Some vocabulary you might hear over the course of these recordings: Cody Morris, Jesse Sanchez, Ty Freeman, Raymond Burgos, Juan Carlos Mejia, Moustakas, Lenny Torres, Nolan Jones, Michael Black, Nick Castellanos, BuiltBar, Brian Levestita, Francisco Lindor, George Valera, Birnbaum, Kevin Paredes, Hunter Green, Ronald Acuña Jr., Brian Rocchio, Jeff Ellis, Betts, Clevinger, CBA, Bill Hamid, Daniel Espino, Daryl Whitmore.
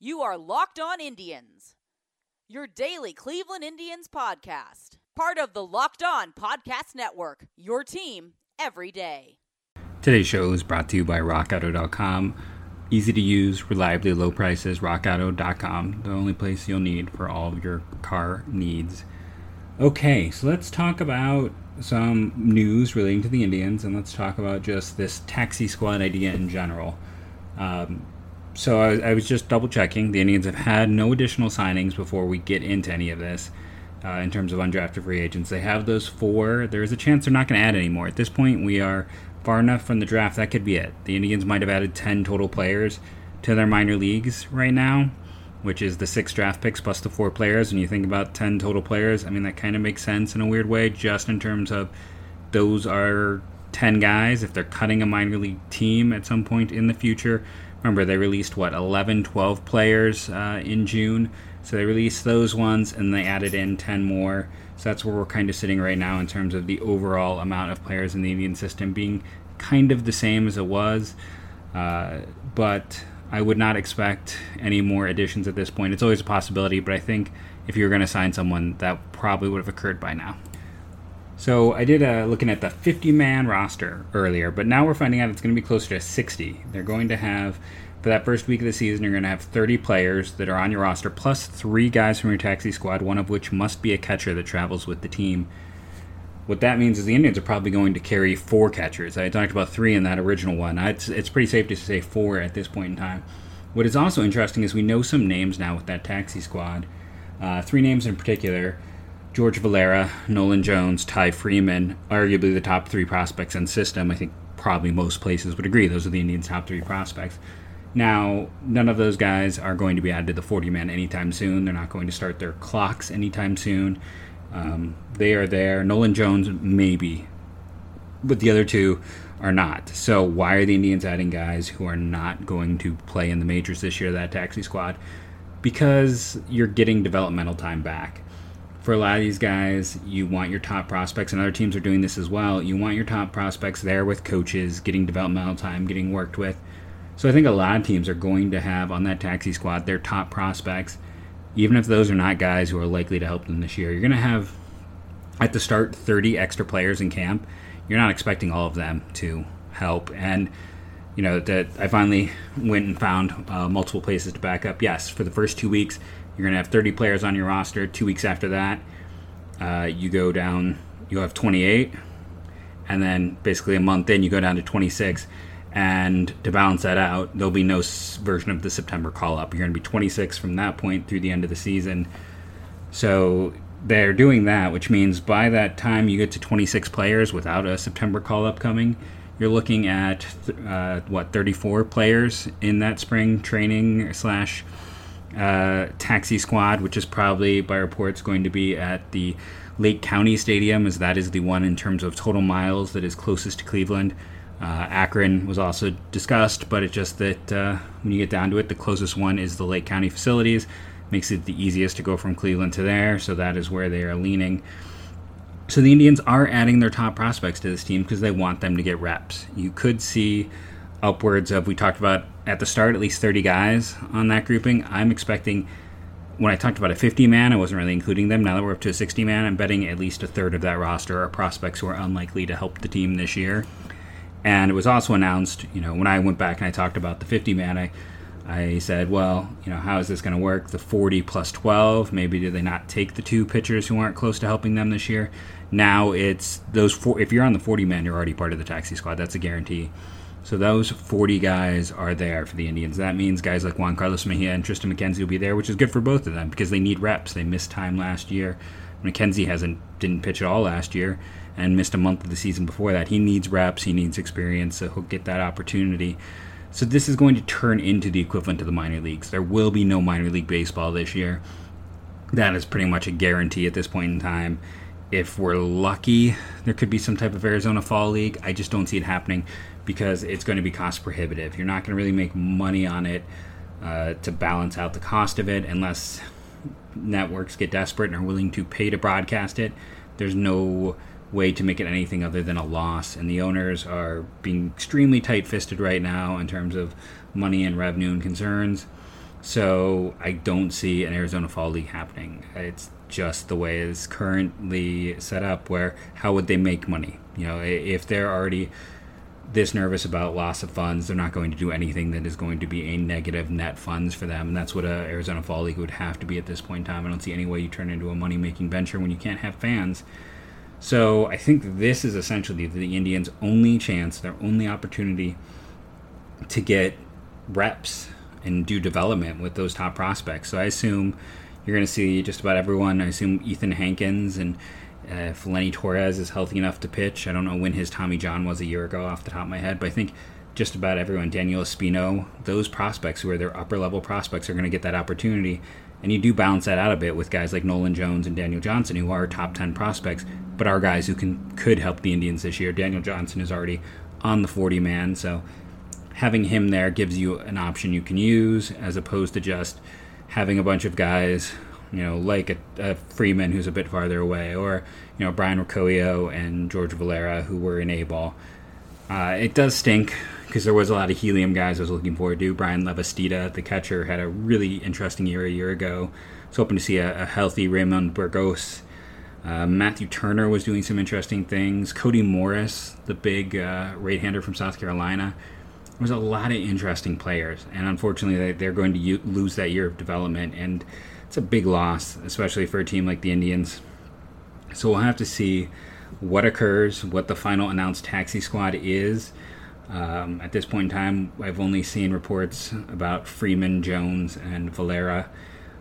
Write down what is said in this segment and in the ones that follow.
You are Locked On Indians, your daily Cleveland Indians podcast. Part of the Locked On Podcast Network, your team every day. Today's show is brought to you by rockauto.com. Easy to use, reliably low prices, rockauto.com, the only place you'll need for all of your car needs. Okay, so let's talk about some news relating to the Indians, and let's talk about just this taxi squad idea in general. So I was just double checking. The Indians have had no additional signings before we get into any of this in terms of undrafted free agents. They have those four. There is a chance they're not going to add any more. At this point, we are far enough from the draft. That could be it. The Indians might have added 10 total players to their minor leagues right now, which is the 6 draft picks plus the 4 players. And you think about 10 total players, I mean, that kind of makes sense in a weird way, just in terms of those are 10 guys. If they're cutting a minor league team at some point in the future, remember, they released, 12 players in June. So they released those ones, and they added in 10 more. So that's where we're kind of sitting right now in terms of the overall amount of players in the Indian system being kind of the same as it was. But I would not expect any more additions at this point. It's always a possibility, but I think if you were going to sign someone, that probably would have occurred by now. So I did looking at the 50-man roster earlier, but now we're finding out it's going to be closer to 60. They're going to have, for that first week of the season, you're going to have 30 players that are on your roster, plus 3 guys from your taxi squad, one of which must be a catcher that travels with the team. What that means is the Indians are probably going to carry 4 catchers. I talked about 3 in that original one. It's pretty safe to say 4 at this point in time. What is also interesting is we know some names now with that taxi squad. 3 names in particular: George Valera, Nolan Jones, Ty Freeman, arguably the top 3 prospects in the system. I think probably most places would agree those are the Indians' top 3 prospects. Now, none of those guys are going to be added to the 40-man anytime soon. They're not going to start their clocks anytime soon. They are there. Nolan Jones, maybe. But the other 2 are not. So why are the Indians adding guys who are not going to play in the majors this year, that taxi squad? Because you're getting developmental time back. For a lot of these guys, you want your top prospects, and other teams are doing this as well, you want your top prospects there with coaches, getting developmental time, getting worked with. So I think a lot of teams are going to have on that taxi squad their top prospects, even if those are not guys who are likely to help them this year. You're going to have, at the start, 30 extra players in camp. You're not expecting all of them to help. And, you know, that I finally went and found multiple places to back up. Yes, for the first 2 weeks, you're going to have 30 players on your roster. 2 weeks after that, you go down, you'll have 28. And then basically a month in, you go down to 26. And to balance that out, there'll be no version of the September call-up. You're going to be 26 from that point through the end of the season. So they're doing that, which means by that time you get to 26 players without a September call-up coming, you're looking at, 34 players in that spring training / taxi squad, which is probably, by reports, going to be at the Lake County Stadium, as that is the one in terms of total miles that is closest to Cleveland. Akron was also discussed, but it's just that when you get down to it, the closest one is the Lake County facilities. Makes it the easiest to go from Cleveland to there, so that is where they are leaning. So the Indians are adding their top prospects to this team because they want them to get reps. You could see upwards of, we talked about at the start, at least 30 guys on that grouping. I'm expecting, when I talked about a 50-man, I wasn't really including them. Now that we're up to a 60-man, I'm betting at least a third of that roster are prospects who are unlikely to help the team this year. And it was also announced, you know, when I went back and I talked about the 50-man, I said, well, you know, how is this going to work? The 40 plus 12, maybe do they not take the 2 pitchers who aren't close to helping them this year? Now it's those 4. If you're on the 40-man, you're already part of the taxi squad. That's a guarantee. So those 40 guys are there for the Indians. That means guys like Juan Carlos Mejia and Tristan McKenzie will be there, which is good for both of them because they need reps. They missed time last year. McKenzie didn't pitch at all last year and missed a month of the season before that. He needs reps. He needs experience, so he'll get that opportunity. So this is going to turn into the equivalent of the minor leagues. There will be no minor league baseball this year. That is pretty much a guarantee at this point in time. If we're lucky, there could be some type of Arizona Fall League. I just don't see it happening because it's going to be cost prohibitive. You're not going to really make money on it to balance out the cost of it unless networks get desperate and are willing to pay to broadcast it. There's no way to make it anything other than a loss, and the owners are being extremely tight-fisted right now in terms of money and revenue and concerns. So I don't see an Arizona Fall League happening. It's just the way it's currently set up, where how would they make money? You know, if they're already this nervous about loss of funds, they're not going to do anything that is going to be a negative net funds for them. And that's what a Arizona Fall League would have to be at this point in time. I don't see any way you turn into a money-making venture when you can't have fans. So I think this is essentially the Indians' only chance, their only opportunity to get reps and do development with those top prospects. So I assume you're going to see just about everyone. I assume Ethan Hankins, and if Lenny Torres is healthy enough to pitch. I don't know when his Tommy John was a year ago off the top of my head, but I think just about everyone, Daniel Espino, those prospects who are their upper-level prospects are going to get that opportunity. And you do balance that out a bit with guys like Nolan Jones and Daniel Johnson, who are top 10 prospects, but are guys who could help the Indians this year. Daniel Johnson is already on the 40-man, so having him there gives you an option you can use, as opposed to just having a bunch of guys, you know, like a Freeman who's a bit farther away, or, you know, Brian Rocchio and George Valera who were in A-ball. It does stink because there was a lot of helium guys I was looking forward to. Brian Levestita, the catcher, had a really interesting year a year ago. I was hoping to see a healthy Raymond Burgos. Matthew Turner was doing some interesting things. Cody Morris, the big right-hander from South Carolina. There was a lot of interesting players, and unfortunately they're going to lose that year of development, and it's a big loss, especially for a team like the Indians. So we'll have to see what occurs, what the final announced taxi squad is. At this point in time, I've only seen reports about Freeman, Jones, and Valera.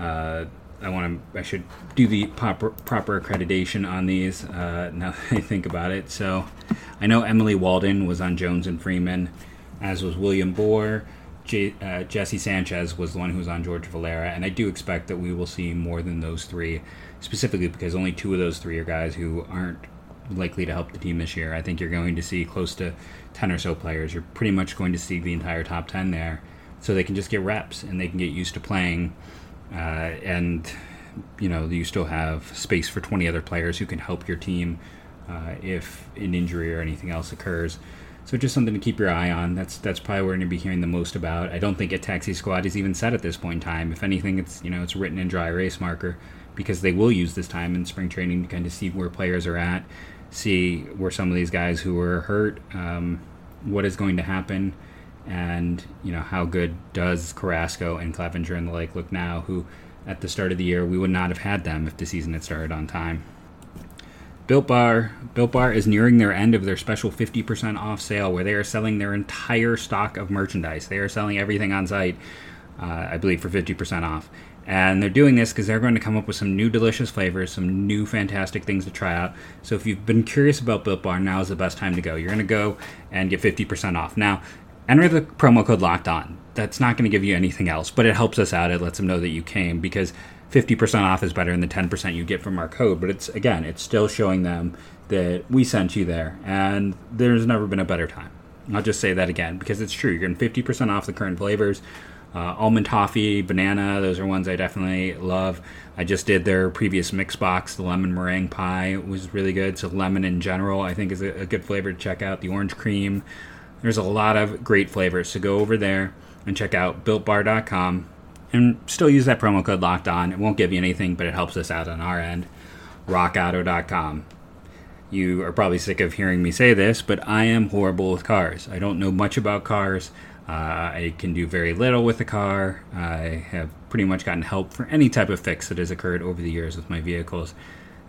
I should do the proper accreditation on these now that I think about it. So I know Emily Walden was on Jones and Freeman, as was William Bohr. Jesse Sanchez was the one who was on George Valera, and I do expect that we will see more than those three, specifically because only two of those three are guys who aren't likely to help the team this year. I think you're going to see close to 10 or so players. You're pretty much going to see the entire top 10 there, so they can just get reps and they can get used to playing, and you know, you still have space for 20 other players who can help your team if an injury or anything else occurs. So just something to keep your eye on. That's probably what we're going to be hearing the most about. I don't think a taxi squad is even set at this point in time. If anything, it's written in dry erase marker, because they will use this time in spring training to kind of see where players are at, see where some of these guys who were hurt, what is going to happen, and you know, how good does Carrasco and Clevenger and the like look now, who at the start of the year we would not have had them if the season had started on time. Built Bar is nearing their end of their special 50% off sale, where they are selling their entire stock of merchandise. They are selling everything on site, I believe, for 50% off. And they're doing this because they're going to come up with some new delicious flavors, some new fantastic things to try out. So if you've been curious about Built Bar, now is the best time to go. You're going to go and get 50% off. Now, enter the promo code LOCKEDON. That's not going to give you anything else, but it helps us out. It lets them know that you came, because 50% off is better than the 10% you get from our code, but it's still showing them that we sent you there, and there's never been a better time. I'll just say that again, because it's true. You're getting 50% off the current flavors. Almond toffee, banana, those are ones I definitely love. I just did their previous mix box. The lemon meringue pie was really good, so lemon in general I think is a good flavor to check out. The orange cream. There's a lot of great flavors, so go over there and check out BuiltBar.com. And still use that promo code Locked On. It won't give you anything, but it helps us out on our end. RockAuto.com. You are probably sick of hearing me say this, but I am horrible with cars. I don't know much about cars. I can do very little with a car. I have pretty much gotten help for any type of fix that has occurred over the years with my vehicles.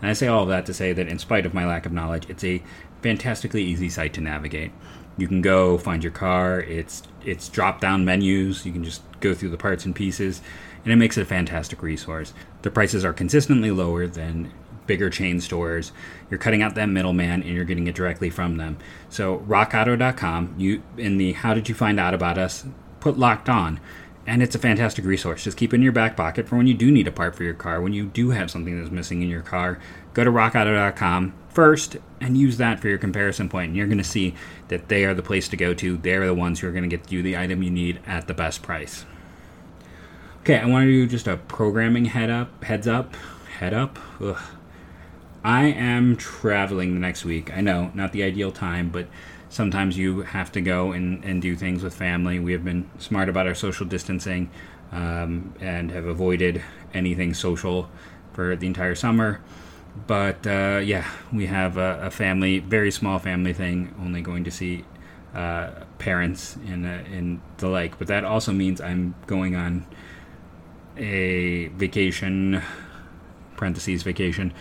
And I say all of that to say that in spite of my lack of knowledge, it's a fantastically easy site to navigate. You can go find your car. It's drop-down menus. You can just go through the parts and pieces, and it makes it a fantastic resource. The prices are consistently lower than bigger chain stores. You're cutting out that middleman, and you're getting it directly from them. So rockauto.com, you in the how did you find out about us, put Locked On, and it's a fantastic resource. Just keep it in your back pocket for when you do need a part for your car, when you do have something that's missing in your car. Go to rockauto.com first and use that for your comparison point, and you're going to see that they are the place to go to. They're the ones who are going to get you the item you need at the best price. Okay, I want to do just a programming heads up. Ugh. I am traveling the next week. I know, not the ideal time, but sometimes you have to go and do things with family. We have been smart about our social distancing. and have avoided anything social for the entire summer. But yeah, we have a family, very small family thing, only going to see parents and the like. But that also means I'm going on a vacation, parentheses vacation,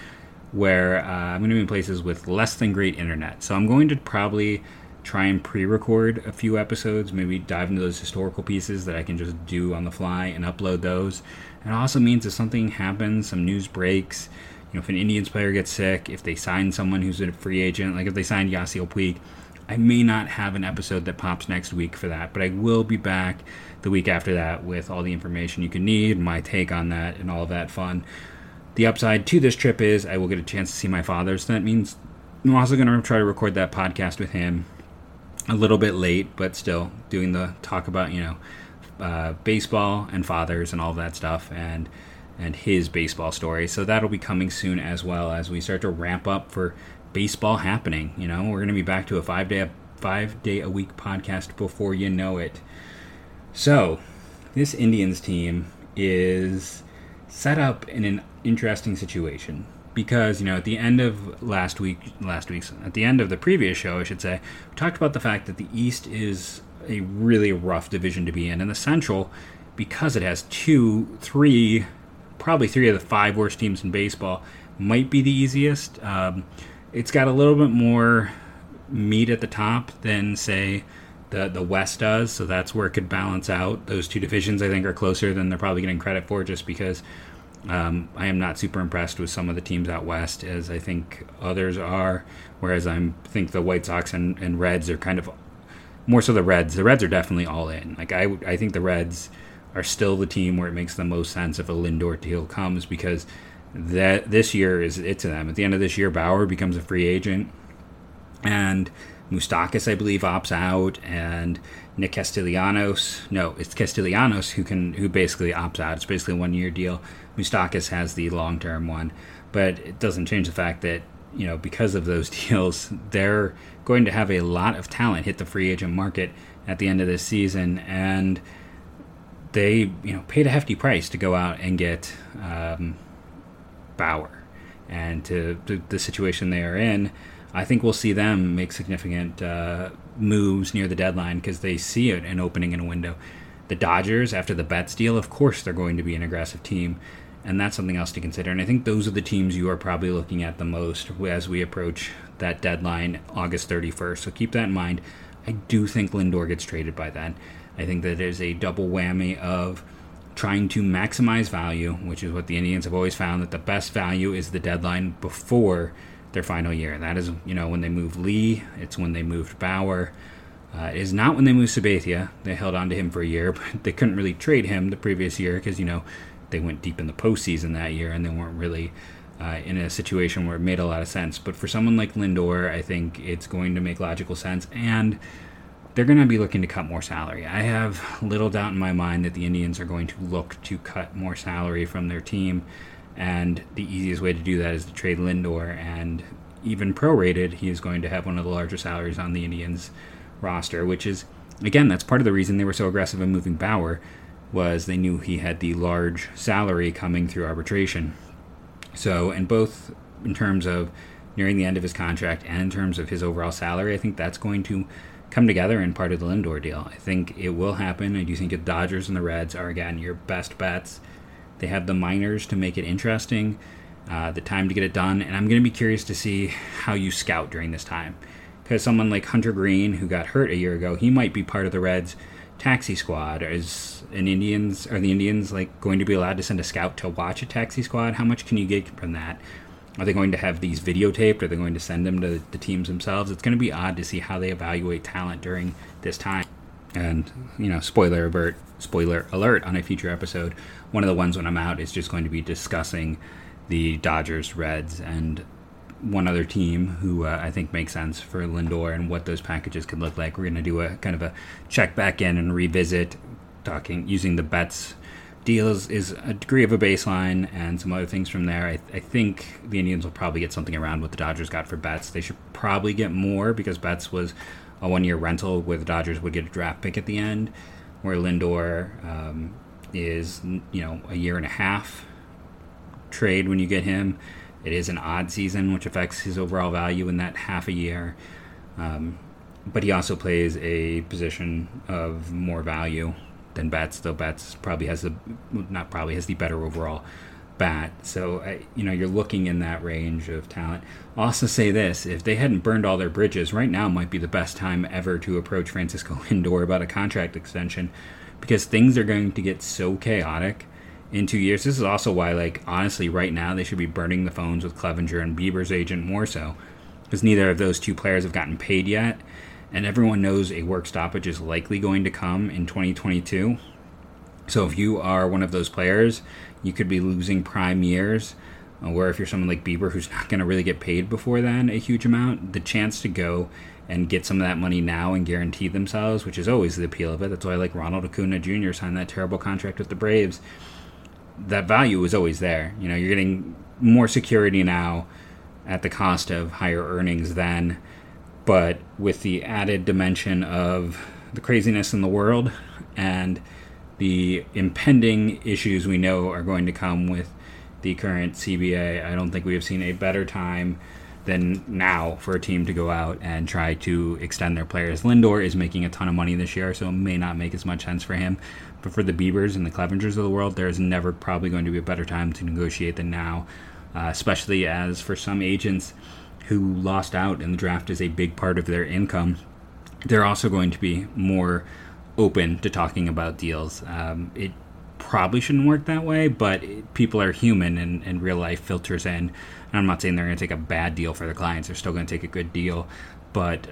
where I'm going to be in places with less than great internet. So I'm going to probably try and pre-record a few episodes, maybe dive into those historical pieces that I can just do on the fly and upload those. And it also means if something happens, some news breaks, you know, if an Indians player gets sick, if they sign someone who's a free agent, like if they signed Yasiel Puig, I may not have an episode that pops next week for that, but I will be back the week after that with all the information you can need, my take on that, and all of that fun. The upside to this trip is I will get a chance to see my father, so that means I'm also going to try to record that podcast with him a little bit late, but still doing the talk about, you know, baseball and fathers and all that stuff, and his baseball story. So that'll be coming soon as well as we start to ramp up for baseball happening. You know, we're going to be back to a five day a week podcast before you know it. So this Indians team is set up in an interesting situation because, you know, at the end of at the end of the previous show, I should say, we talked about the fact that the East is a really rough division to be in, and the Central, because it has probably three of the five worst teams in baseball, might be the easiest. It's got a little bit more meat at the top than, say, the West does, so that's where it could balance out. Those two divisions, I think, are closer than they're probably getting credit for, just because I am not super impressed with some of the teams out West, as I think others are, whereas I think the White Sox and Reds are kind of, more so the Reds. The Reds are definitely all in. Like, I think the Reds are still the team where it makes the most sense if a Lindor deal comes, because that this year is it to them. At the end of this year, Bauer becomes a free agent, and Moustakas, I believe, opts out, and Nick Castellanos. No, it's Castellanos who basically opts out. It's basically a 1-year deal. Moustakas has the long-term one, but it doesn't change the fact that, you know, because of those deals, they're going to have a lot of talent hit the free agent market at the end of this season, and they, you know, paid a hefty price to go out and get Bauer, and to the situation they are in, I think we'll see them make significant moves near the deadline because they see an opening in a window. The Dodgers, after the Betts deal, of course they're going to be an aggressive team, and that's something else to consider. And I think those are the teams you are probably looking at the most as we approach that deadline, August 31st. So keep that in mind. I do think Lindor gets traded by then. I think that there's a double whammy of trying to maximize value, which is what the Indians have always found, that the best value is the deadline before their final year. That is, you know, when they moved Lee, it's when they moved Bauer. It is not when they moved Sabathia. They held on to him for a year, but they couldn't really trade him the previous year because, you know, they went deep in the postseason that year and they weren't really in a situation where it made a lot of sense. But for someone like Lindor, I think it's going to make logical sense, and they're going to be looking to cut more salary. I have little doubt in my mind that the Indians are going to look to cut more salary from their team, and the easiest way to do that is to trade Lindor, and even prorated, he is going to have one of the larger salaries on the Indians roster, which is, again, that's part of the reason they were so aggressive in moving Bauer, was they knew he had the large salary coming through arbitration. So, and both in terms of nearing the end of his contract and in terms of his overall salary, I think that's going to come together in part of the Lindor deal. I think it will happen. I do think the Dodgers and the Reds are, again, your best bets. They have the minors to make it interesting, the time to get it done, and I'm going to be curious to see how you scout during this time, because someone like Hunter Green, who got hurt a year ago, he might be part of the Reds' taxi squad. Are the Indians like going to be allowed to send a scout to watch a taxi squad? How much can you get from that? Are they going to have these videotaped? Are they going to send them to the teams themselves? It's going to be odd to see how they evaluate talent during this time. And, you know, spoiler alert on a future episode, one of the ones when I'm out is just going to be discussing the Dodgers, Reds, and one other team who I think makes sense for Lindor and what those packages could look like. We're going to do a kind of a check back in and revisit, talking using the Betts deals is a degree of a baseline and some other things from there. I think the Indians will probably get something around what the Dodgers got for Betts. They should probably get more because Betts was a 1-year rental where the Dodgers would get a draft pick at the end, where Lindor is, you know, a year and a half trade when you get him. It is an odd season, which affects his overall value in that half a year. But he also plays a position of more value than Betts, though Betts probably has the, not probably, has the better overall bat. So, you know, you're looking in that range of talent. I'll also say this, if they hadn't burned all their bridges, right now might be the best time ever to approach Francisco Lindor about a contract extension, because things are going to get so chaotic in 2 years. This is also why, like, honestly, right now they should be burning the phones with Clevinger and Bieber's agent more so, because neither of those two players have gotten paid yet, and everyone knows a work stoppage is likely going to come in 2022. So if you are one of those players, you could be losing prime years, or if you're someone like Bieber who's not going to really get paid before then a huge amount, the chance to go and get some of that money now and guarantee themselves, which is always the appeal of it. That's why, like, Ronald Acuña Jr. signed that terrible contract with the Braves. That value is always there. You know, you're getting more security now at the cost of higher earnings then, but with the added dimension of the craziness in the world and the impending issues we know are going to come with the current CBA, I don't think we have seen a better time than now for a team to go out and try to extend their players. Lindor is making a ton of money this year, so it may not make as much sense for him. But for the Biebers and the Clevingers of the world, there is never probably going to be a better time to negotiate than now, especially as for some agents who lost out in the draft is a big part of their income, they're also going to be more open to talking about deals. It probably shouldn't work that way, but people are human, and real life filters in. And I'm not saying they're going to take a bad deal for their clients. They're still going to take a good deal. But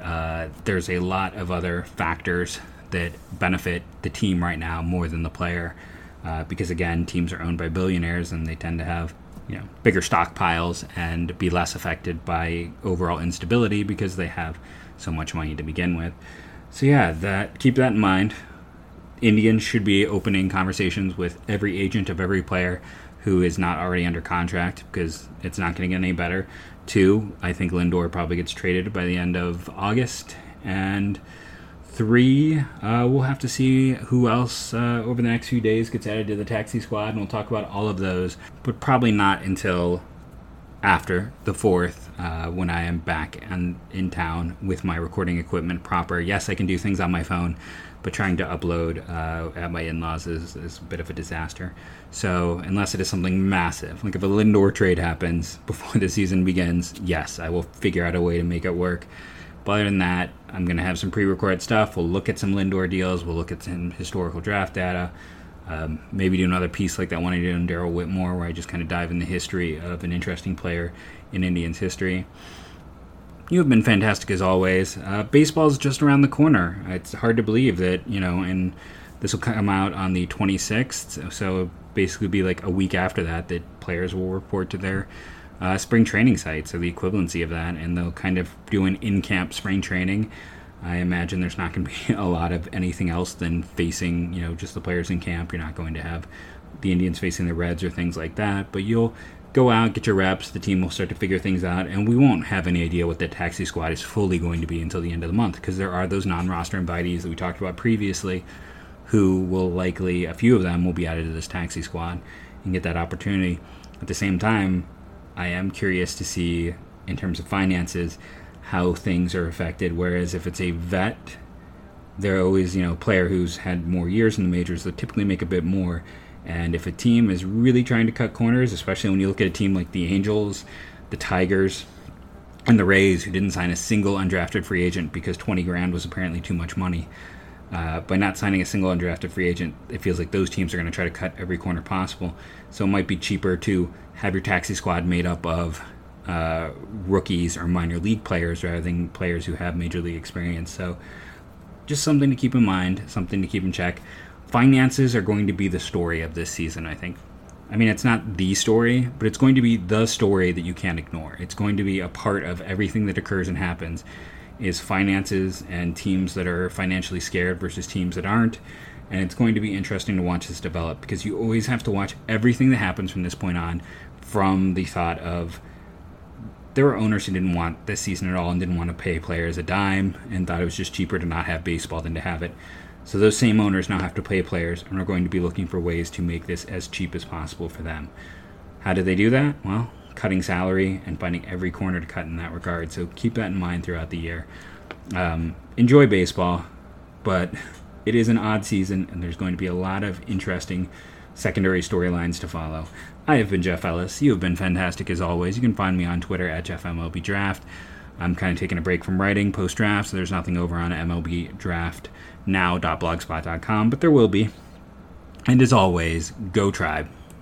there's a lot of other factors that benefit the team right now more than the player. Because, again, teams are owned by billionaires, and they tend to have, you know, bigger stockpiles and be less affected by overall instability because they have so much money to begin with. So yeah, that, keep that in mind. Indians should be opening conversations with every agent of every player who is not already under contract, because it's not going to get any better. Two, I think Lindor probably gets traded by the end of August. And three, we'll have to see who else over the next few days gets added to the taxi squad, and we'll talk about all of those, but probably not until after the 4th, when I am back and in town with my recording equipment proper. Yes, I can do things on my phone, but trying to upload at my in-laws is a bit of a disaster. So unless it is something massive, like if a Lindor trade happens before the season begins, yes, I will figure out a way to make it work. But other than that, I'm going to have some pre-recorded stuff. We'll look at some Lindor deals. We'll look at some historical draft data. Maybe do another piece like that one I did on Daryl Whitmore, where I just kind of dive in the history of an interesting player in Indians history. You have been fantastic as always. Baseball's just around the corner. It's hard to believe that, you know, and this will come out on the 26th, so it'll basically be like a week after that that players will report to their spring training sites, or the equivalency of that, and they'll kind of do an in-camp spring training. I imagine there's not going to be a lot of anything else than facing, you know, just the players in camp. You're not going to have the Indians facing the Reds or things like that, but you'll go out, get your reps, the team will start to figure things out, and we won't have any idea what the taxi squad is fully going to be until the end of the month, because there are those non-roster invitees that we talked about previously who will likely, a few of them will be added to this taxi squad and get that opportunity. At the same time, I am curious to see, in terms of finances, how things are affected, whereas if it's a vet, they're always, you know, a player who's had more years in the majors, they'll typically make a bit more. And if a team is really trying to cut corners, especially when you look at a team like the Angels, the Tigers, and the Rays, who didn't sign a single undrafted free agent because $20,000 was apparently too much money. By not signing a single undrafted free agent, it feels like those teams are going to try to cut every corner possible. So it might be cheaper to have your taxi squad made up of rookies or minor league players rather than players who have major league experience. So just something to keep in mind, something to keep in check. Finances are going to be the story of this season, I think. I mean, it's not the story, but it's going to be the story that you can't ignore. It's going to be a part of everything that occurs and happens, is finances and teams that are financially scared versus teams that aren't. And it's going to be interesting to watch this develop, because you always have to watch everything that happens from this point on from the thought of, there were owners who didn't want this season at all and didn't want to pay players a dime and thought it was just cheaper to not have baseball than to have it. So those same owners now have to pay players and are going to be looking for ways to make this as cheap as possible for them. How do they do that? Well, cutting salary and finding every corner to cut in that regard. So keep that in mind throughout the year. Enjoy baseball, but it is an odd season, and there's going to be a lot of interesting secondary storylines to follow. I have been Jeff Ellis. You have been fantastic as always. You can find me on Twitter at JeffMLBDraft. I'm kind of taking a break from writing post-draft, so there's nothing over on MLBDraftNow.blogspot.com, but there will be. And as always, go Tribe.